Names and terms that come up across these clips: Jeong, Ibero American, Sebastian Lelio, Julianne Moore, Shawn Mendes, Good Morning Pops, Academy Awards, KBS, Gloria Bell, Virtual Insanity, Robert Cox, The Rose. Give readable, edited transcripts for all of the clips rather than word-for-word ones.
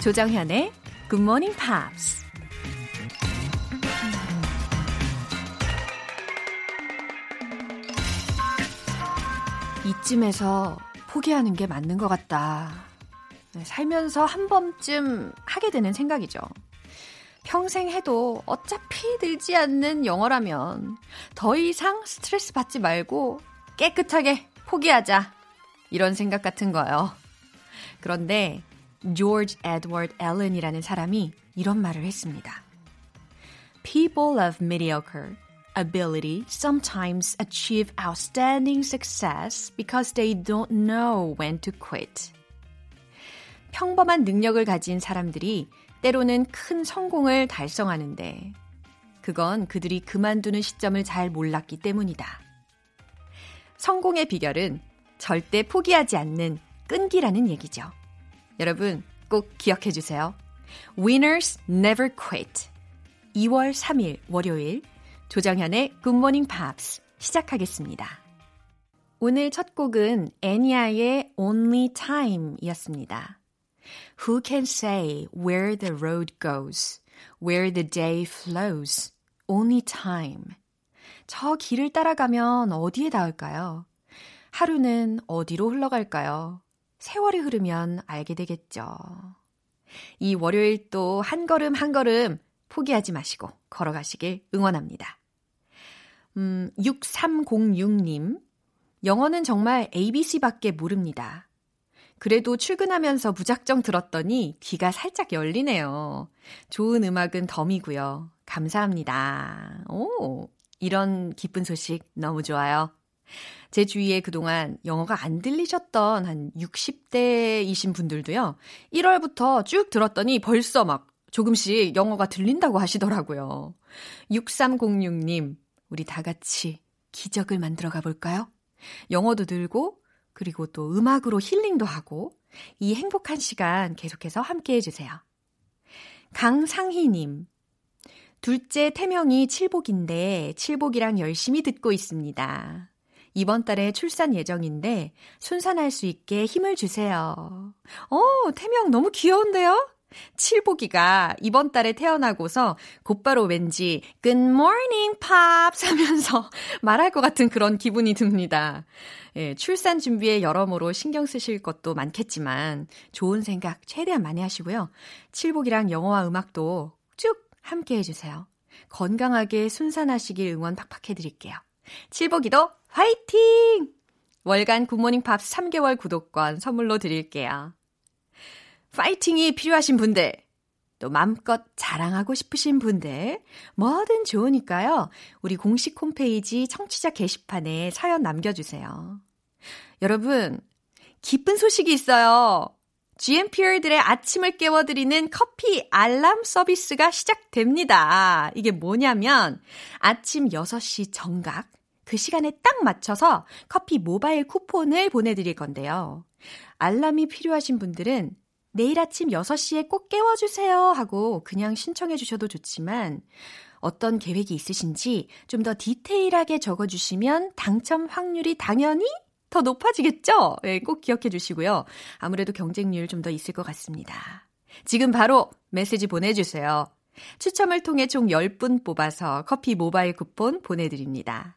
조정현의 Good Morning Pops. 이쯤에서 포기하는 게 맞는 것 같다. 살면서 한 번쯤 하게 되는 생각이죠. 평생 해도 어차피 늘지 않는 영어라면 더 이상 스트레스 받지 말고 깨끗하게 포기하자. 이런 생각 같은 거요. 그런데 George Edward Allen이라는 사람이 이런 말을 했습니다. People of mediocre ability sometimes achieve outstanding success because they don't know when to quit. 평범한 능력을 가진 사람들이 때로는 큰 성공을 달성하는데 그건 그들이 그만두는 시점을 잘 몰랐기 때문이다. 성공의 비결은 절대 포기하지 않는 끈기라는 얘기죠. 여러분 꼭 기억해 주세요. Winners never quit. 2월 3일 월요일 조정현의 굿모닝 팝스 시작하겠습니다. 오늘 첫 곡은 애니아의 Only Time이었습니다. Who can say where the road goes, where the day flows, only time. 저 길을 따라가면 어디에 닿을까요? 하루는 어디로 흘러갈까요? 세월이 흐르면 알게 되겠죠. 이 월요일 또 한 걸음 한 걸음 포기하지 마시고 걸어가시길 응원합니다. 6306님, 영어는 정말 ABC밖에 모릅니다. 그래도 출근하면서 무작정 들었더니 귀가 살짝 열리네요. 좋은 음악은 덤이고요. 감사합니다. 오, 이런 기쁜 소식 너무 좋아요. 제 주위에 그동안 영어가 안 들리셨던 한 60대이신 분들도요. 1월부터 쭉 들었더니 벌써 막 조금씩 영어가 들린다고 하시더라고요. 6306님, 우리 다 같이 기적을 만들어 가볼까요? 영어도 늘고 그리고 또 음악으로 힐링도 하고 이 행복한 시간 계속해서 함께해 주세요. 강상희님, 둘째 태명이 칠복인데 칠복이랑 열심히 듣고 있습니다. 이번 달에 출산 예정인데 순산할 수 있게 힘을 주세요. 오, 태명 너무 귀여운데요? 칠복이가 이번 달에 태어나고서 곧바로 왠지 Good Morning Pops 하면서 말할 것 같은 그런 기분이 듭니다. 예, 출산 준비에 여러모로 신경 쓰실 것도 많겠지만 좋은 생각 최대한 많이 하시고요. 칠복이랑 영어와 음악도 쭉 함께해 주세요. 건강하게 순산하시길 응원 팍팍 해드릴게요. 칠복이도 화이팅! 월간 굿모닝 팝스 3개월 구독권 선물로 드릴게요. 파이팅이 필요하신 분들, 또 마음껏 자랑하고 싶으신 분들, 뭐든 좋으니까요. 우리 공식 홈페이지 청취자 게시판에 사연 남겨주세요. 여러분, 기쁜 소식이 있어요. GMPR들의 아침을 깨워드리는 커피 알람 서비스가 시작됩니다. 이게 뭐냐면 아침 6시 정각, 그 시간에 딱 맞춰서 커피 모바일 쿠폰을 보내드릴 건데요. 알람이 필요하신 분들은 내일 아침 6시에 꼭 깨워주세요 하고 그냥 신청해 주셔도 좋지만 어떤 계획이 있으신지 좀 더 디테일하게 적어주시면 당첨 확률이 당연히 더 높아지겠죠? 네, 꼭 기억해 주시고요. 아무래도 경쟁률 좀 더 있을 것 같습니다. 지금 바로 메시지 보내주세요. 추첨을 통해 총 10분 뽑아서 커피 모바일 쿠폰 보내드립니다.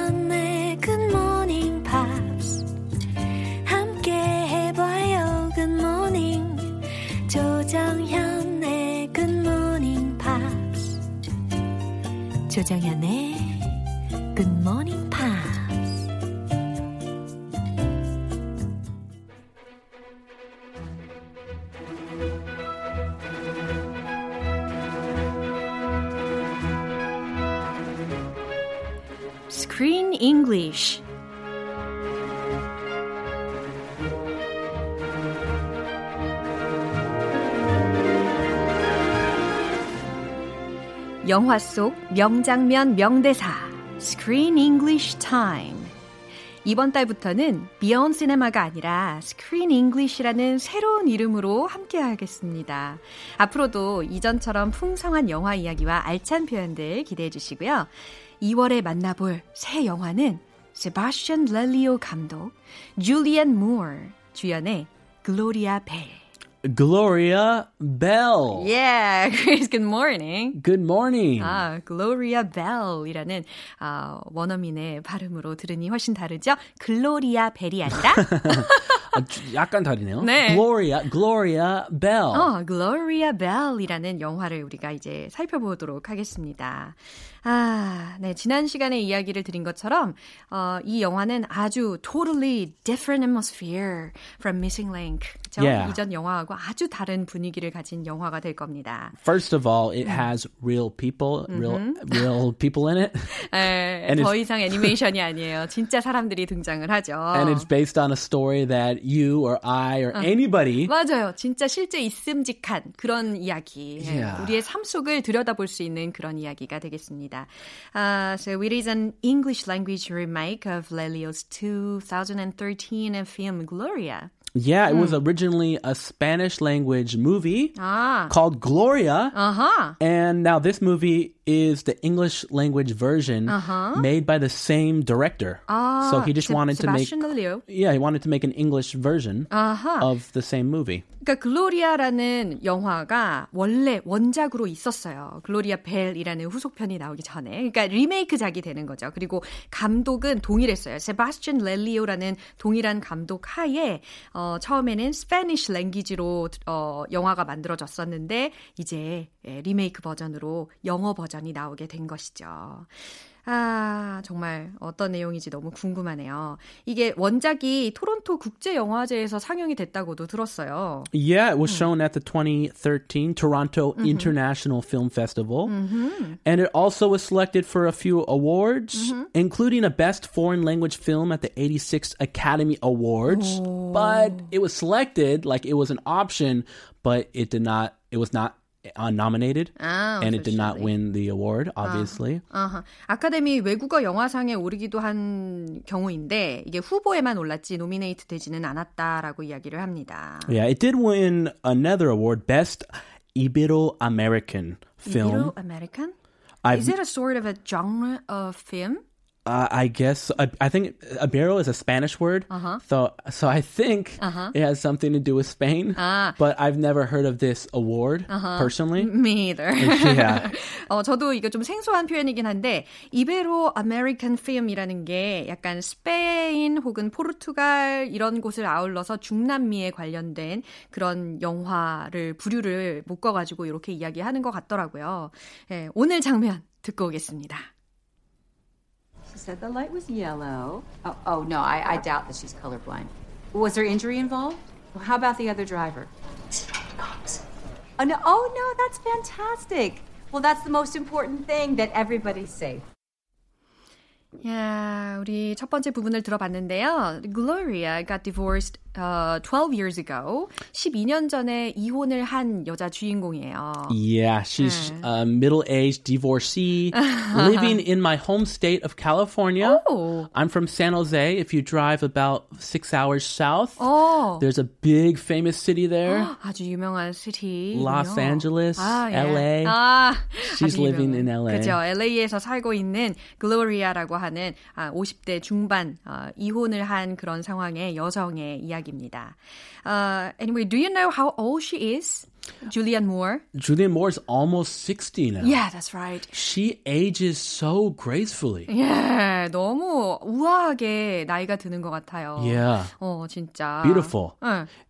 조정현의 Good Morning Pops. Screen English. 영화 속 명장면 명대사 Screen English Time. 이번 달부터는 비욘드 시네마가 아니라 스크린 잉글리시라는 새로운 이름으로 함께하겠습니다. 앞으로도 이전처럼 풍성한 영화 이야기와 알찬 표현들 기대해 주시고요. 2월에 만나볼 새 영화는 Sebastian Lelio 감독, Julianne Moore 주연의 Gloria Bell. Gloria Bell. Yeah, Grace, good morning. Good morning. 아, Gloria Bell이라는 원어민의 발음으로 들으니 훨씬 다르죠? Gloria Bell이 아니라 약간 다르네요. 네. Gloria Bell. Gloria Bell이라는 영화를 우리가 이제 살펴보도록 하겠습니다. 아, 네. 지난 시간에 이야기를 드린 것처럼 이 영화는 아주 totally different atmosphere from Missing Link. 그렇죠? Yeah. 이전 영화하고 아주 다른 분위기를 가진 영화가 될 겁니다. First of all, it has real people, real people in it. 에, 더 이상 애니메이션이 아니에요. 진짜 사람들이 등장을 하죠. And it's based on a story that you or I or anybody. 맞아요. 진짜 실제 있음직한 그런 이야기. Yeah. 우리의 삶 속을 들여다볼 수 있는 그런 이야기가 되겠습니다. So it is an English language remake of Lelio's 2013 film Gloria. Yeah, it was originally a Spanish language movie called Gloria. And now this movie is the English language version made by the same director. So he just wanted Sebastian to make Lelio. Yeah, he wanted to make an English version of the same movie. 그러니까 글로리아라는 영화가 원래 원작으로 있었어요. 글로리아 벨이라는 후속편이 나오기 전에. 그러니까 리메이크작이 되는 거죠. 그리고 감독은 동일했어요. 세바스찬 렐리오라는 동일한 감독 하에 처음에는 스페니쉬 랭귀지로 영화가 만들어졌었는데 이제 리메이크 버전으로 영어 버전이 나오게 된 것이죠. 아, 정말 어떤 내용인지 너무 궁금하네요. 이게 원작이 토론토 국제 영화제에서 상영이 됐다고도 들었어요. Yeah, it was shown at the 2013 Toronto International Film Festival. And it also was selected for a few awards, including a Best Foreign Language Film at the 86th Academy Awards. Oh. But it was selected, like it was an option, but it was not nominated, and it did not win the award, obviously. 아카데미 외국어 영화상에 오르기도 한 경우인데 이게 후보에만 올랐지 노미네이트 되지는 않았다라고 이야기를 합니다. Yeah, it did win another award, Best Ibero American Film. Ibero American? Is it a sort of a genre of film? I guess I think Ibero is a Spanish word, so I think it has something to do with Spain. But I've never heard of this award personally. Me either. Yeah. 저도 이거 좀 생소한 표현이긴 한데 이베로 아메리칸 film이라는 게 약간 스페인 혹은 포르투갈 이런 곳을 아울러서 중남미에 관련된 그런 영화를 부류를 묶어가지고 이렇게 이야기하는 것 같더라고요. 예, 오늘 장면 듣고 오겠습니다. She said the light was yellow. Oh no, I doubt that she's colorblind. Was there injury involved? Well, how about the other driver? Is it Robert Cox? Oh no, that's fantastic. Well, that's the most important thing, that everybody's safe. 야, 우리 첫 번째 부분을 들어봤는데요. Gloria got divorced 12 years ago. 12년 전에 이혼을 한 여자 주인공이에요. Yeah, she's a middle-aged divorcee living in my home state of California. Oh. I'm from San Jose. If you drive about 6 hours south, there's a big famous city there. 아주 유명한 city. Los Angeles, LA. She's living in LA. 그렇죠. LA에서 살고 있는 Gloria라고 하는 50대 중반 이혼을 한 그런 상황의 여성의 이야기입니다. Anyway, do you know how old she is? Julianne Moore. Julianne Moore is almost 60 now. Yeah, that's right. She ages so gracefully. Yeah, 너무 우아하게 나이가 드는 것 같아요. Yeah. 진짜. Beautiful.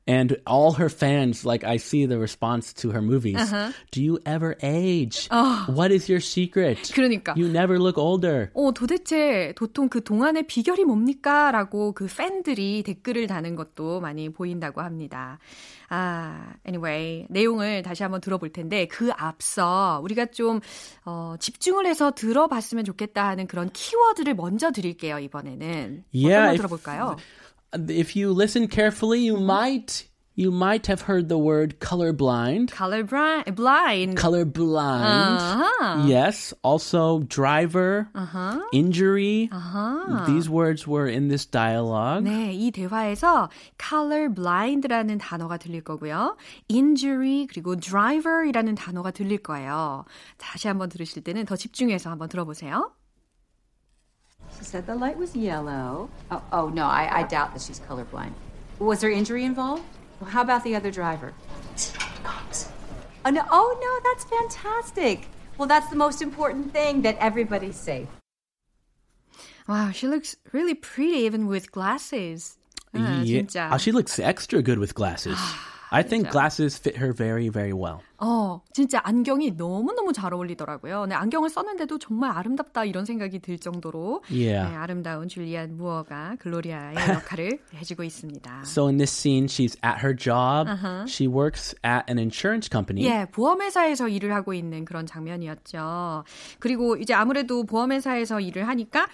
And all her fans, like I see the response to her movies. Do you ever age? What is your secret? 그러니까. You never look older. 도대체 도통 그 동안의 비결이 뭡니까? 라고 그 팬들이 댓글을 다는 것도 많이 보인다고 합니다. Anyway, 내용을 다시 한번 들어볼 텐데 그 앞서 우리가 좀 집중을 해서 들어봤으면 좋겠다 하는 그런 키워드를 먼저 드릴게요, 이번에는. Yeah, 어떤 걸 들어볼까요? If you listen carefully, you might You might have heard the word colorblind. Colorblind. Colorblind. Uh-huh. Yes. Also, driver, uh-huh. injury. Uh-huh. These words were in this dialogue. 네, 이 대화에서 colorblind라는 단어가 들릴 거고요. injury 그리고 driver이라는 단어가 들릴 거예요. 다시 한번 들으실 때는 더 집중해서 한번 들어보세요. She said the light was yellow. Oh no, I doubt that she's colorblind. Was there injury involved? Well, how about the other driver? It's Robert Cox. Oh no, that's fantastic. Well, that's the most important thing, that everybody's safe. Wow, she looks really pretty even with glasses. Yeah. 진짜. She looks extra good with glasses. I think glasses fit her very, very well. 진짜 안경이 너무너무 잘 어울리더라고요. 네, 안경을 썼는데도 정말 아름답다 이런 생각이 들 정도로 yeah. 네, 아름다운 줄리안 무어가 글로리아의 역할을 해주고 있습니다. So in this scene, she's at her job. Uh-huh. She works at an insurance company. 예, 보험회사에서 일을 하고 있는 그런 장면이었죠. 그리고 이제 아무래도 보험회사에서 일을 하니까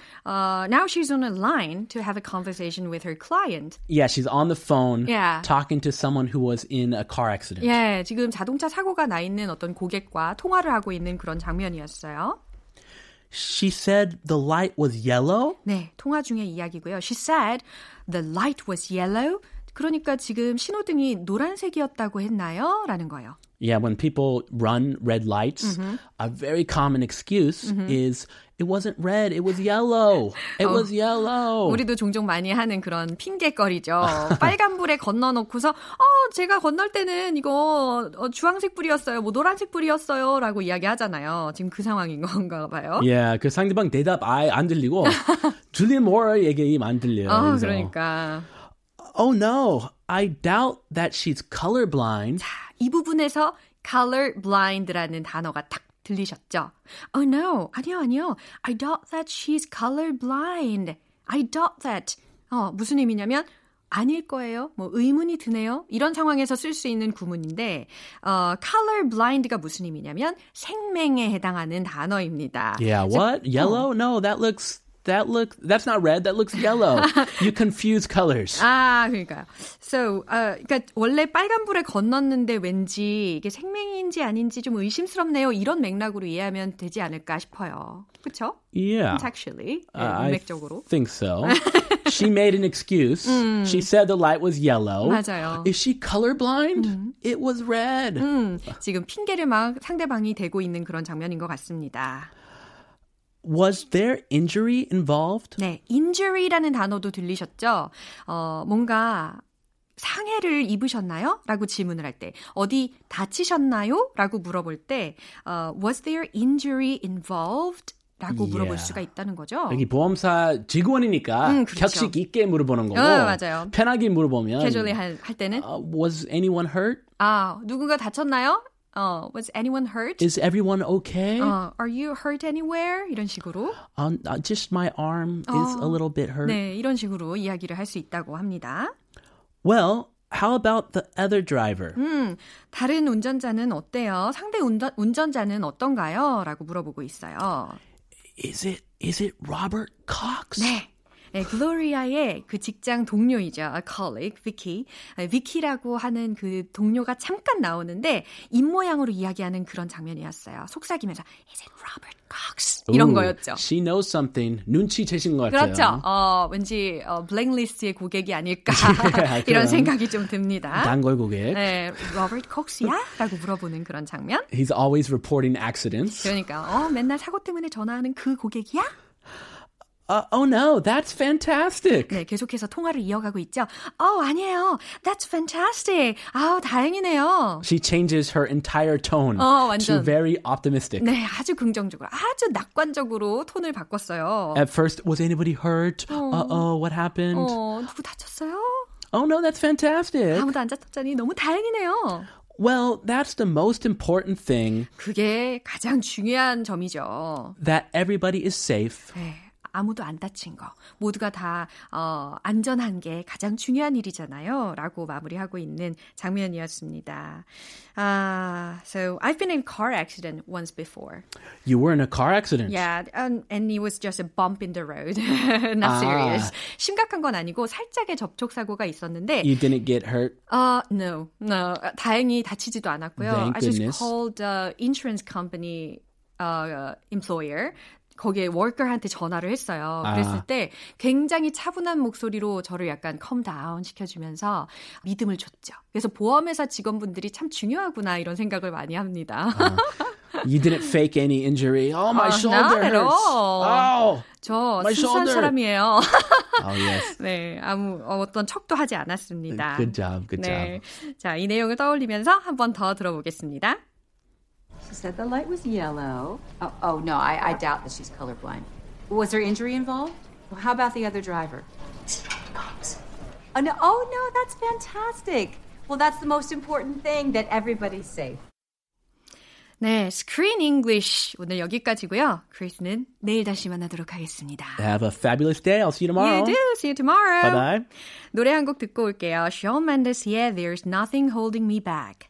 now she's on a line to have a conversation with her client. Yeah, she's on the phone yeah. talking to someone who was in a car accident. 예, 지금 자동차 사고 나 있는 어떤 고객과 통화를 하고 있는 그런 장면이었어요. She said the light was yellow. 네, 통화 중의 이야기고요. She said the light was yellow. 그러니까 지금 신호등이 노란색이었다고 했나요? 라는 거예요. Yeah, when people run red lights, mm-hmm. a very common excuse mm-hmm. is it wasn't red, it was yellow. It was yellow. 우리도 종종 많이 하는 그런 핑계거리죠. 빨간불에 건너놓고서 제가 건널 때는 이거 주황색불이었어요. 뭐 노란색불이었어요. 라고 이야기하잖아요. 지금 그 상황인 건가 봐요. Yeah, 그 상대방 대답 아예 안 들리고 줄리안 모어 얘기 안 들려요. 그러니까. Oh no, I doubt that she's colorblind. 자, 이 부분에서 colorblind라는 단어가 딱 들리셨죠? Oh no, 아니요. I doubt that she's colorblind. I doubt that. 무슨 의미냐면 아닐 거예요. 뭐 의문이 드네요. 이런 상황에서 쓸 수 있는 구문인데 colorblind가 무슨 의미냐면 생맹에 해당하는 단어입니다. Yeah, what? Yellow? No, that's not red. That looks yellow. You confuse colors. 그러니까요. So, 그러니까 원래 빨간불에 건넜는데 왠지 이게 생명인지 아닌지 좀 의심스럽네요. 이런 맥락으로 이해하면 되지 않을까 싶어요. 그렇죠? Yeah. It's actually. 맥락적으로. I think so. She made an excuse. She said the light was yellow. 맞아요. Is she colorblind? It was red. 지금 핑계를 막 상대방이 대고 있는 그런 장면인 것 같습니다. Was there injury involved? 네, injury라는 단어도 들리셨죠? 뭔가 상해를 입으셨나요? 라고 질문을 할 때, 어디 다치셨나요? 라고 물어볼 때, was there injury involved? 라고 yeah. 물어볼 수가 있다는 거죠. 여기 보험사 직원이니까 그렇죠. 격식 있게 물어보는 거고 맞아요. 편하게 물어보면 캐주얼리 할 때는 was anyone hurt? 누군가 다쳤나요? Was anyone hurt? Is everyone okay? Are you hurt anywhere? 이런 식으로. Just my arm is a little bit hurt. 네, 이런 식으로 이야기를 할 수 있다고 합니다. Well, how about the other driver? 다른 운전자는 어때요? 상대 운전자는 어떤가요? 라고 물어보고 있어요. Is it Robert Cox? 네. 네, 글로리아의 그 직장 동료이죠. colleague, Vicky. Vicky라고 하는 그 동료가 잠깐 나오는데 입모양으로 이야기하는 그런 장면이었어요. 속삭이면서 Is it Robert Cox? 이런 거였죠. She knows something. 눈치채신 것 같아요. 그렇죠. 왠지 블랙리스트의 고객이 아닐까 이런 생각이 좀 듭니다. 단골 고객. 네, Robert Cox야? 라고 물어보는 그런 장면. He's always reporting accidents. 그러니까 맨날 사고 때문에 전화하는 그 고객이야? Oh no, that's fantastic. 네, 계속해서 통화를 이어가고 있죠. 아니에요. That's fantastic. 다행이네요. She changes her entire tone to very optimistic. 네, 아주 긍정적으로, 아주 낙관적으로 톤을 바꿨어요. At first, was anybody hurt? What happened? 누구 다쳤어요? Oh no, that's fantastic. 아무도 안 다쳤다니 너무 다행이네요. Well, that's the most important thing. 그게 가장 중요한 점이죠. That everybody is safe. 네. 아무도 안 다친 거, 모두가 다 안전한 게 가장 중요한 일이잖아요. 라고 마무리하고 있는 장면이었습니다. So I've been in car accident once before. You were in a car accident? Yeah, and it was just a bump in the road. Not serious. 심각한 건 아니고 살짝의 접촉사고가 있었는데 You didn't get hurt? No. 다행히 다치지도 않았고요. Thank goodness. I just called insurance company employer. 거기에 워커한테 전화를 했어요. 그랬을 때 굉장히 차분한 목소리로 저를 약간 calm down 시켜주면서 믿음을 줬죠. 그래서 보험회사 직원분들이 참 중요하구나 이런 생각을 많이 합니다. You didn't fake any injury. Oh, my shoulder hurts. Oh, 저 순수한 사람이에요. Oh, yes. 네, 아무 어떤 척도 하지 않았습니다. Good job, good 네. job. 자, 이 내용을 떠올리면서 한 번 더 들어보겠습니다. She said the light was yellow. Oh no, I doubt that she's colorblind. Was there injury involved? Well, how about the other driver? Mr. Robert Cox. Oh no, that's fantastic. Well, that's the most important thing, that everybody's safe. 네, Screen English 오늘 여기까지고요. 크리스는 내일 다시 만나도록 하겠습니다. Have a fabulous day. I'll see you tomorrow. You do. See you tomorrow. Bye-bye. 노래 한 곡 듣고 올게요. Shawn Mendes, yeah, there's nothing holding me back.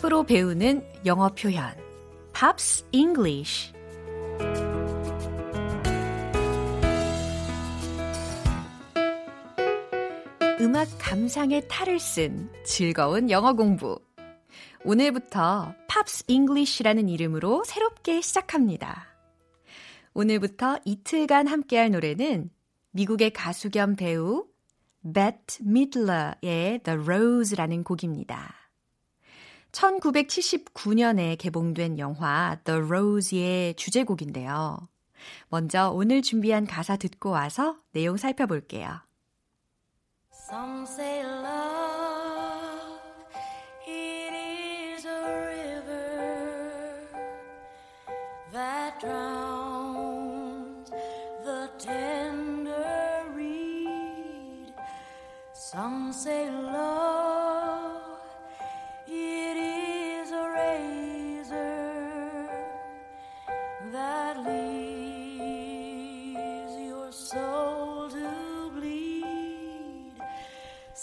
팝으로 배우는 영어 표현, Pops English. 음악 감상에 탈을 쓴 즐거운 영어 공부. 오늘부터 Pops English라는 이름으로 새롭게 시작합니다. 오늘부터 이틀간 함께할 노래는 미국의 가수 겸 배우 Bette Midler의 The Rose라는 곡입니다. 1979년에 개봉된 영화 The Rose의 주제곡인데요. 먼저 오늘 준비한 가사 듣고 와서 내용 살펴볼게요. Some say love, it is a river that drowns the tender reed. Some say love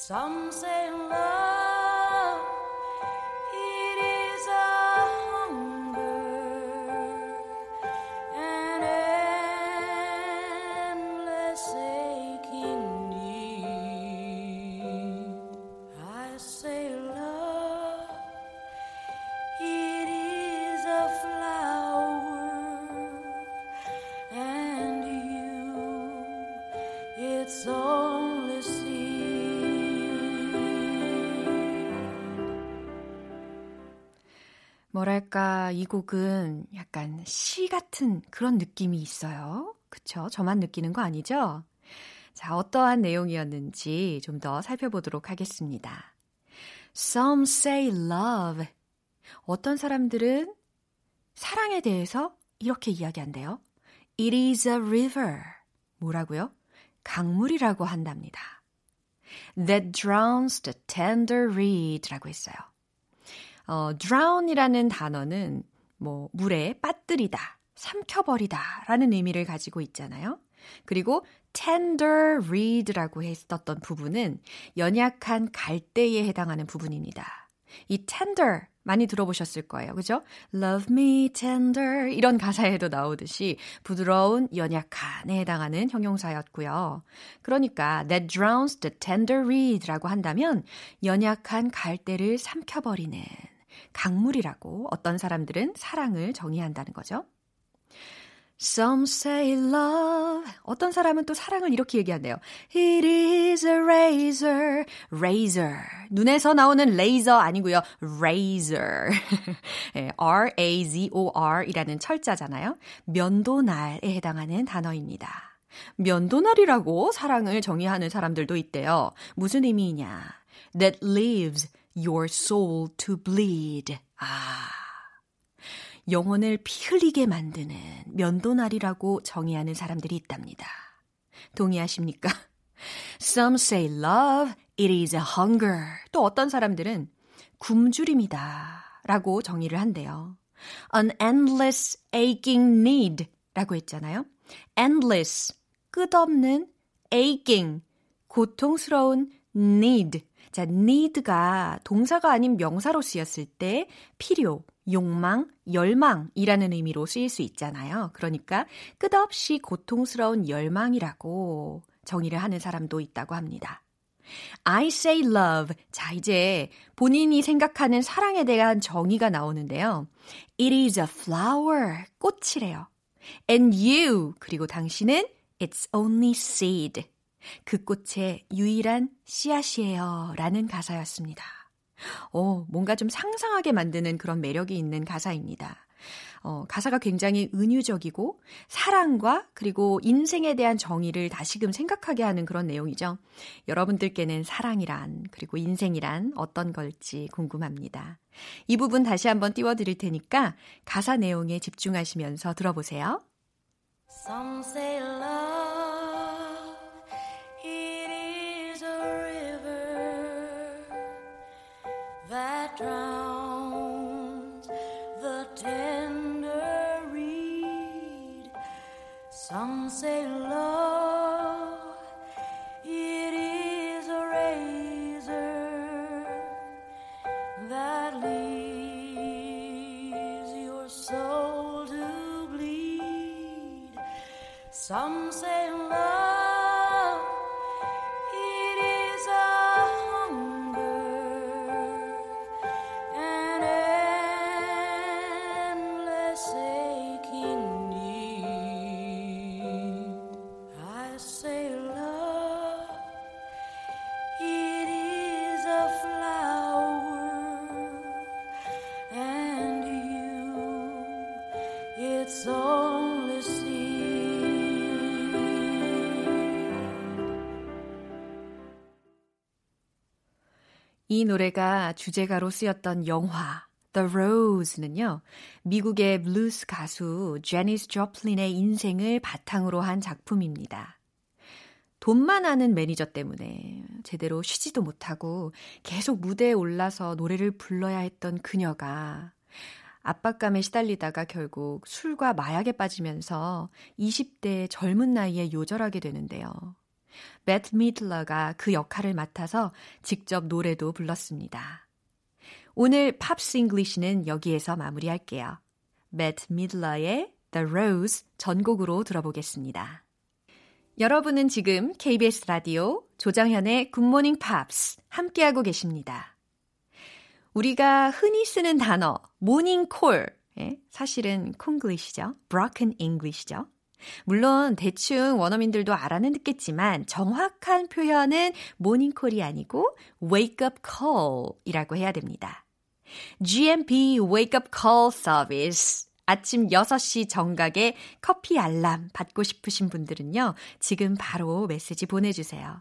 Some say love, it is a hunger, an endless aching need. I say love, it is a flower, and you, it's only seed. 뭐랄까, 이 곡은 약간 시 같은 그런 느낌이 있어요. 그쵸? 저만 느끼는 거 아니죠? 자, 어떠한 내용이었는지 좀 더 살펴보도록 하겠습니다. Some say love. 어떤 사람들은 사랑에 대해서 이렇게 이야기한대요. It is a river. 뭐라고요? 강물이라고 한답니다. That drowns the tender reed라고 했어요. drown이라는 단어는 뭐 물에 빠뜨리다, 삼켜버리다 라는 의미를 가지고 있잖아요. 그리고 tender reed라고 했었던 부분은 연약한 갈대에 해당하는 부분입니다. 이 tender 많이 들어보셨을 거예요. 그죠? Love me tender 이런 가사에도 나오듯이 부드러운 연약한에 해당하는 형용사였고요. 그러니까 that drowns the tender reed라고 한다면 연약한 갈대를 삼켜버리는 강물이라고 어떤 사람들은 사랑을 정의한다는 거죠. Some say love. 어떤 사람은 또 사랑을 이렇게 얘기한대요. It is a razor. Razor. 눈에서 나오는 레이저 아니고요. Razor. R-A-Z-O-R 이라는 철자잖아요. 면도날에 해당하는 단어입니다. 면도날이라고 사랑을 정의하는 사람들도 있대요. 무슨 의미이냐. That leaves your soul to bleed. 아. 영혼을 피 흘리게 만드는 면도날이라고 정의하는 사람들이 있답니다. 동의하십니까? Some say love, it is a hunger. 또 어떤 사람들은 굶주림이다 라고 정의를 한대요. An endless aching need 라고 했잖아요. Endless, 끝없는 aching, 고통스러운 need. 자, need가 동사가 아닌 명사로 쓰였을 때 필요, 욕망, 열망이라는 의미로 쓰일 수 있잖아요. 그러니까 끝없이 고통스러운 열망이라고 정의를 하는 사람도 있다고 합니다. I say love. 자, 이제 본인이 생각하는 사랑에 대한 정의가 나오는데요. It is a flower. 꽃이래요. And you. 그리고 당신은 It's only seed. 그 꽃의 유일한 씨앗이에요. 라는 가사였습니다. 뭔가 좀 상상하게 만드는 그런 매력이 있는 가사입니다. 가사가 굉장히 은유적이고 사랑과 그리고 인생에 대한 정의를 다시금 생각하게 하는 그런 내용이죠. 여러분들께는 사랑이란 그리고 인생이란 어떤 걸지 궁금합니다. 이 부분 다시 한번 띄워드릴 테니까 가사 내용에 집중하시면서 들어보세요. Some say love, it is a river that drowns the tender reed. Some say love, it is a razor that leaves your soul to bleed. Some say love. 이 노래가 주제가로 쓰였던 영화 The Rose는요. 미국의 블루스 가수 제니스 조플린의 인생을 바탕으로 한 작품입니다. 돈만 아는 매니저 때문에 제대로 쉬지도 못하고 계속 무대에 올라서 노래를 불러야 했던 그녀가 압박감에 시달리다가 결국 술과 마약에 빠지면서 20대 젊은 나이에 요절하게 되는데요. 맷 미들러가 그 역할을 맡아서 직접 노래도 불렀습니다. 오늘 팝스 잉글리시는 여기에서 마무리할게요. 맷 미들러의 The Rose 전곡으로 들어보겠습니다. 여러분은 지금 KBS 라디오 조정현의 굿모닝 팝스 함께하고 계십니다. 우리가 흔히 쓰는 단어 모닝콜, 사실은 콩글리시죠. 브로큰 잉글리시죠. 물론 대충 원어민들도 알아는 듣겠지만 정확한 표현은 모닝콜이 아니고 wake up call이라고 해야 됩니다. GMP wake up call 서비스. 아침 6시 정각에 커피 알람 받고 싶으신 분들은요. 지금 바로 메시지 보내주세요.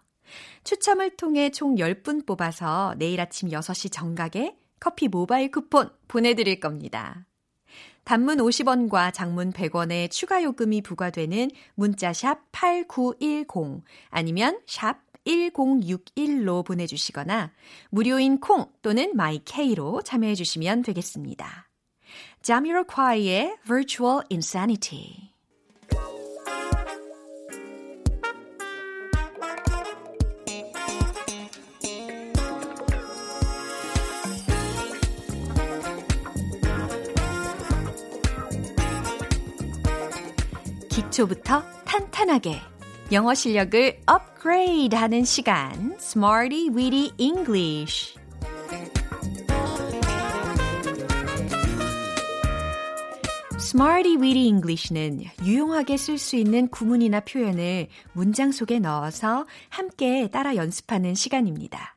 추첨을 통해 총 10분 뽑아서 내일 아침 6시 정각에 커피 모바일 쿠폰 보내드릴 겁니다. 단문 50원과 장문 100원의 추가 요금이 부과되는 문자 샵 8910 아니면 샵 1061로 보내주시거나 무료인 콩 또는 마이케이로 참여해 주시면 되겠습니다. 자미로콰이의 Virtual Insanity. 기초부터 탄탄하게 영어 실력을 업그레이드하는 시간 Smarty Weedy English Smarty Weedy English는 유용하게 쓸 수 있는 구문이나 표현을 문장 속에 넣어서 함께 따라 연습하는 시간입니다.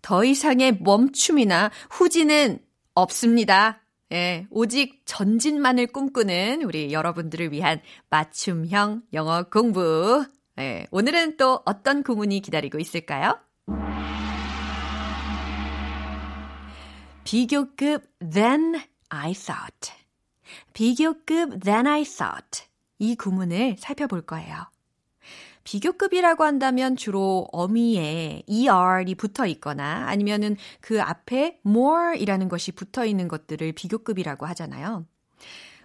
더 이상의 멈춤이나 후진은 없습니다. 예, 오직 전진만을 꿈꾸는 우리 여러분들을 위한 맞춤형 영어 공부. 예, 오늘은 또 어떤 구문이 기다리고 있을까요? 비교급 Then I thought. 비교급 Then I thought. 이 구문을 살펴볼 거예요. 비교급이라고 한다면 주로 어미에 er이 붙어 있거나 아니면은 그 앞에 more이라는 것이 붙어 있는 것들을 비교급이라고 하잖아요.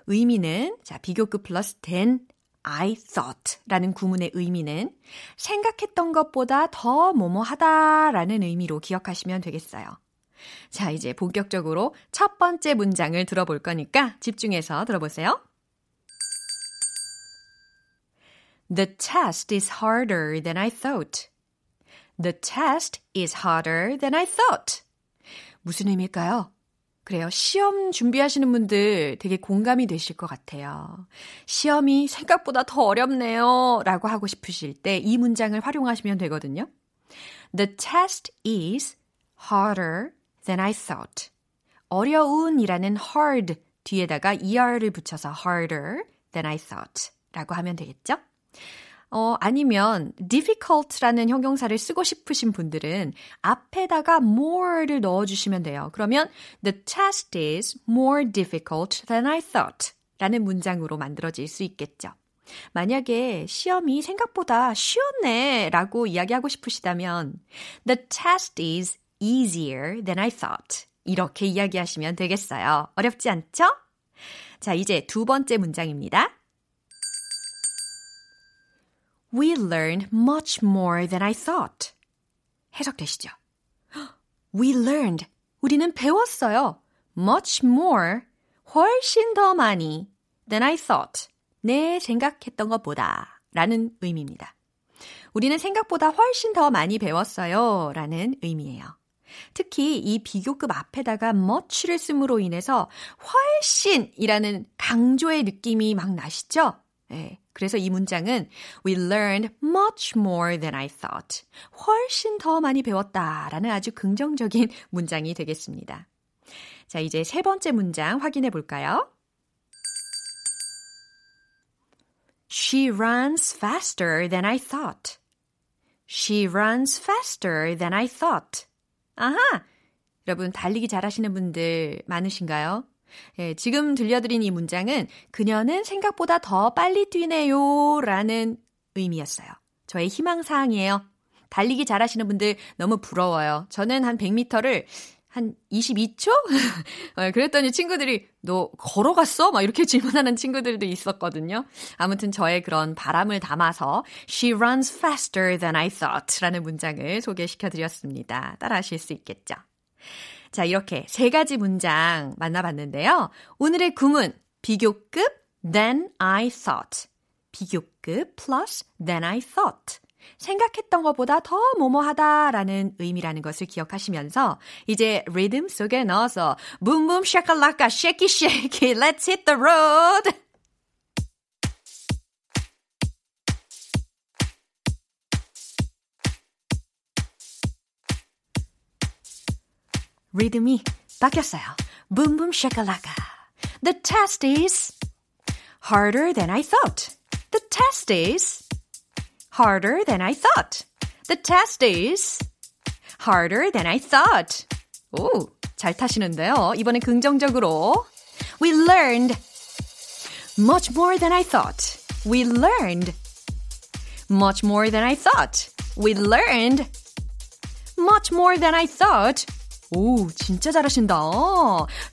의미는 자, 비교급 플러스 then I thought라는 구문의 의미는 생각했던 것보다 더 뭐뭐하다라는 의미로 기억하시면 되겠어요. 자, 이제 본격적으로 첫 번째 문장을 들어볼 거니까 집중해서 들어보세요. The test is harder than I thought. The test is harder than I thought. 무슨 의미일까요? 그래요. 시험 준비하시는 분들 되게 공감이 되실 것 같아요. 시험이 생각보다 더 어렵네요. 라고 하고 싶으실 때 이 문장을 활용하시면 되거든요. The test is harder than I thought. 어려운이라는 hard 뒤에다가 er를 붙여서 harder than I thought. 라고 하면 되겠죠? 아니면 difficult라는 형용사를 쓰고 싶으신 분들은 앞에다가 more를 넣어주시면 돼요. 그러면 the test is more difficult than I thought 라는 문장으로 만들어질 수 있겠죠. 만약에 시험이 생각보다 쉬웠네 라고 이야기하고 싶으시다면 the test is easier than I thought 이렇게 이야기하시면 되겠어요. 어렵지 않죠? 자, 이제 두 번째 문장입니다. We learned much more than I thought. 해석되시죠? We learned. 우리는 배웠어요. Much more. 훨씬 더 많이. Than I thought. 내 생각했던 것보다. 라는 의미입니다. 우리는 생각보다 훨씬 더 많이 배웠어요. 라는 의미예요. 특히 이 비교급 앞에다가 much를 씀으로 인해서 훨씬이라는 강조의 느낌이 막 나시죠? 네. 그래서 이 문장은 We learned much more than I thought. 훨씬 더 많이 배웠다라는 아주 긍정적인 문장이 되겠습니다. 자, 이제 세 번째 문장 확인해 볼까요? She runs faster than I thought. She runs faster than I thought. 아하! 여러분, 달리기 잘하시는 분들 많으신가요? 예, 지금 들려드린 이 문장은 그녀는 생각보다 더 빨리 뛰네요 라는 의미였어요. 저의 희망사항이에요. 달리기 잘하시는 분들 너무 부러워요. 저는 한 100m를 한 22초? 그랬더니 친구들이 너 걸어갔어? 막 이렇게 질문하는 친구들도 있었거든요. 아무튼 저의 그런 바람을 담아서 She runs faster than I thought 라는 문장을 소개시켜드렸습니다. 따라하실 수 있겠죠? 자, 이렇게 세 가지 문장 만나봤는데요. 오늘의 구문, 비교급 than I thought. 비교급 plus than I thought. 생각했던 것보다 더 뭐뭐하다라는 의미라는 것을 기억하시면서 이제 리듬 속에 넣어서 boom boom shakalaka shaky shaky let's hit the road. 리듬이 바뀌었어요. Boom boom shakalaka. The test is harder than I thought. The test is harder than I thought. The test is harder than I thought. 오, 잘 타시는데요. 이번엔 긍정적으로 We learned much more than I thought. We learned much more than I thought. We learned much more than I thought. 오, 진짜 잘하신다.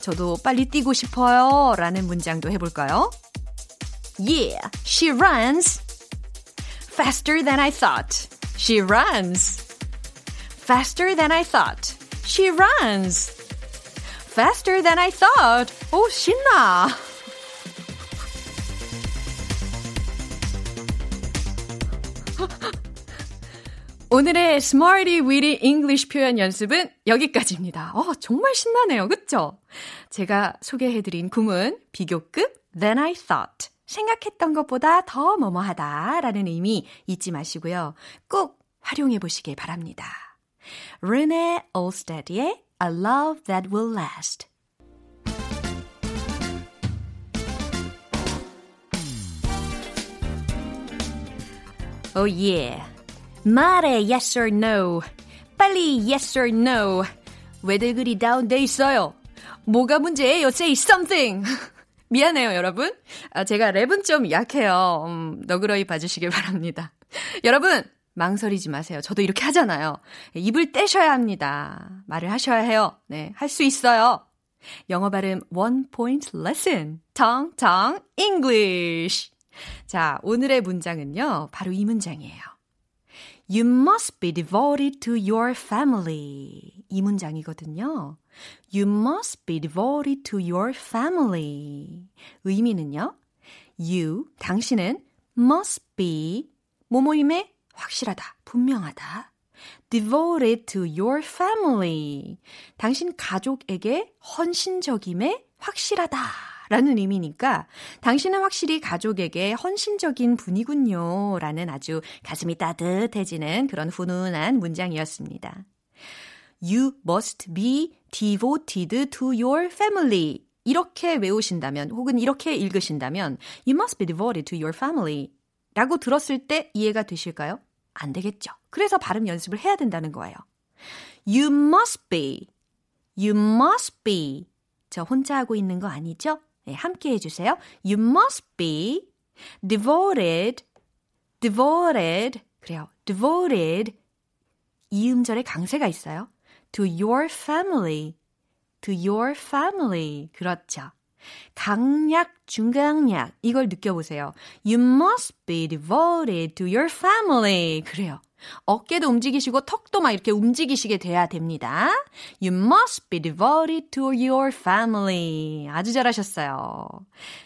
저도 빨리 뛰고 싶어요. 라는 문장도 해볼까요? Yeah, she runs faster than I thought. She runs faster than I thought. She runs faster than I thought. 오, 신나. 오늘의 Smarty Weedy English 표현 연습은 여기까지입니다. 정말 신나네요. 그쵸? 제가 소개해드린 구문, 비교급 than I thought. 생각했던 것보다 더 뭐뭐하다라는 의미 잊지 마시고요. 꼭 활용해 보시길 바랍니다. 르네 올스테드의 A Love That Will Last. Oh yeah. 말해 yes or no. 빨리 yes or no. 왜들 그리 다운돼 있어요? 뭐가 문제예요? Say something. 미안해요, 여러분. 제가 랩은 좀 약해요. 너그러이 봐주시길 바랍니다. 여러분, 망설이지 마세요. 저도 이렇게 하잖아요. 입을 떼셔야 합니다. 말을 하셔야 해요. 네, 할 수 있어요. 영어 발음 One Point Lesson. 텅텅 English. 자, 오늘의 문장은요. 바로 이 문장이에요. You must be devoted to your family. 이 문장이거든요. You must be devoted to your family. 의미는요. You, 당신은 must be, 뭐뭐임에 확실하다, 분명하다. Devoted to your family. 당신 가족에게 헌신적임에 확실하다. 라는 의미니까 당신은 확실히 가족에게 헌신적인 분이군요. 라는 아주 가슴이 따뜻해지는 그런 훈훈한 문장이었습니다. You must be devoted to your family. 이렇게 외우신다면 혹은 이렇게 읽으신다면 You must be devoted to your family. 라고 들었을 때 이해가 되실까요? 안 되겠죠. 그래서 발음 연습을 해야 된다는 거예요. You must be. You must be. 저 혼자 하고 있는 거 아니죠? 네, 함께 해주세요. You must be devoted, devoted, 그래요. devoted, 이 음절에 강세가 있어요. to your family, to your family, 그렇죠. 강약, 중강약, 이걸 느껴보세요. You must be devoted to your family, 그래요. 어깨도 움직이시고 턱도 막 이렇게 움직이시게 돼야 됩니다. You must be devoted to your family. 아주 잘하셨어요.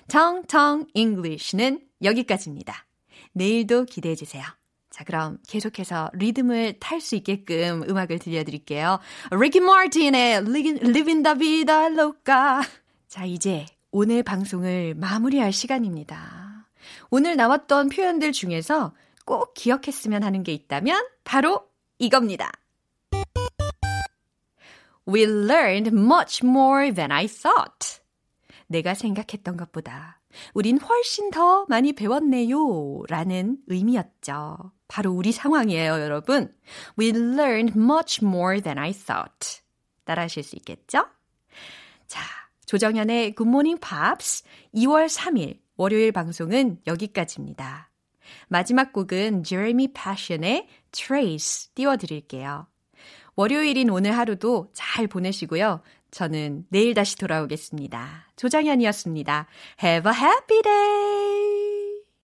텅텅 English는 여기까지입니다. 내일도 기대해 주세요. 자, 그럼 계속해서 리듬을 탈 수 있게끔 음악을 들려드릴게요. Ricky Martin의 Living la Vida Loca. 자, 이제 오늘 방송을 마무리할 시간입니다. 오늘 나왔던 표현들 중에서 꼭 기억했으면 하는 게 있다면 바로 이겁니다. We learned much more than I thought. 내가 생각했던 것보다 우린 훨씬 더 많이 배웠네요. 라는 의미였죠. 바로 우리 상황이에요, 여러분. We learned much more than I thought. 따라하실 수 있겠죠? 자, 조정현의 Good Morning Pops 2월 3일 월요일 방송은 여기까지입니다. 마지막 곡은 제레미 패션의 Trace 띄워드릴게요. 월요일인 오늘 하루도 잘 보내시고요. 저는 내일 다시 돌아오겠습니다. 조장현이었습니다. Have a happy day!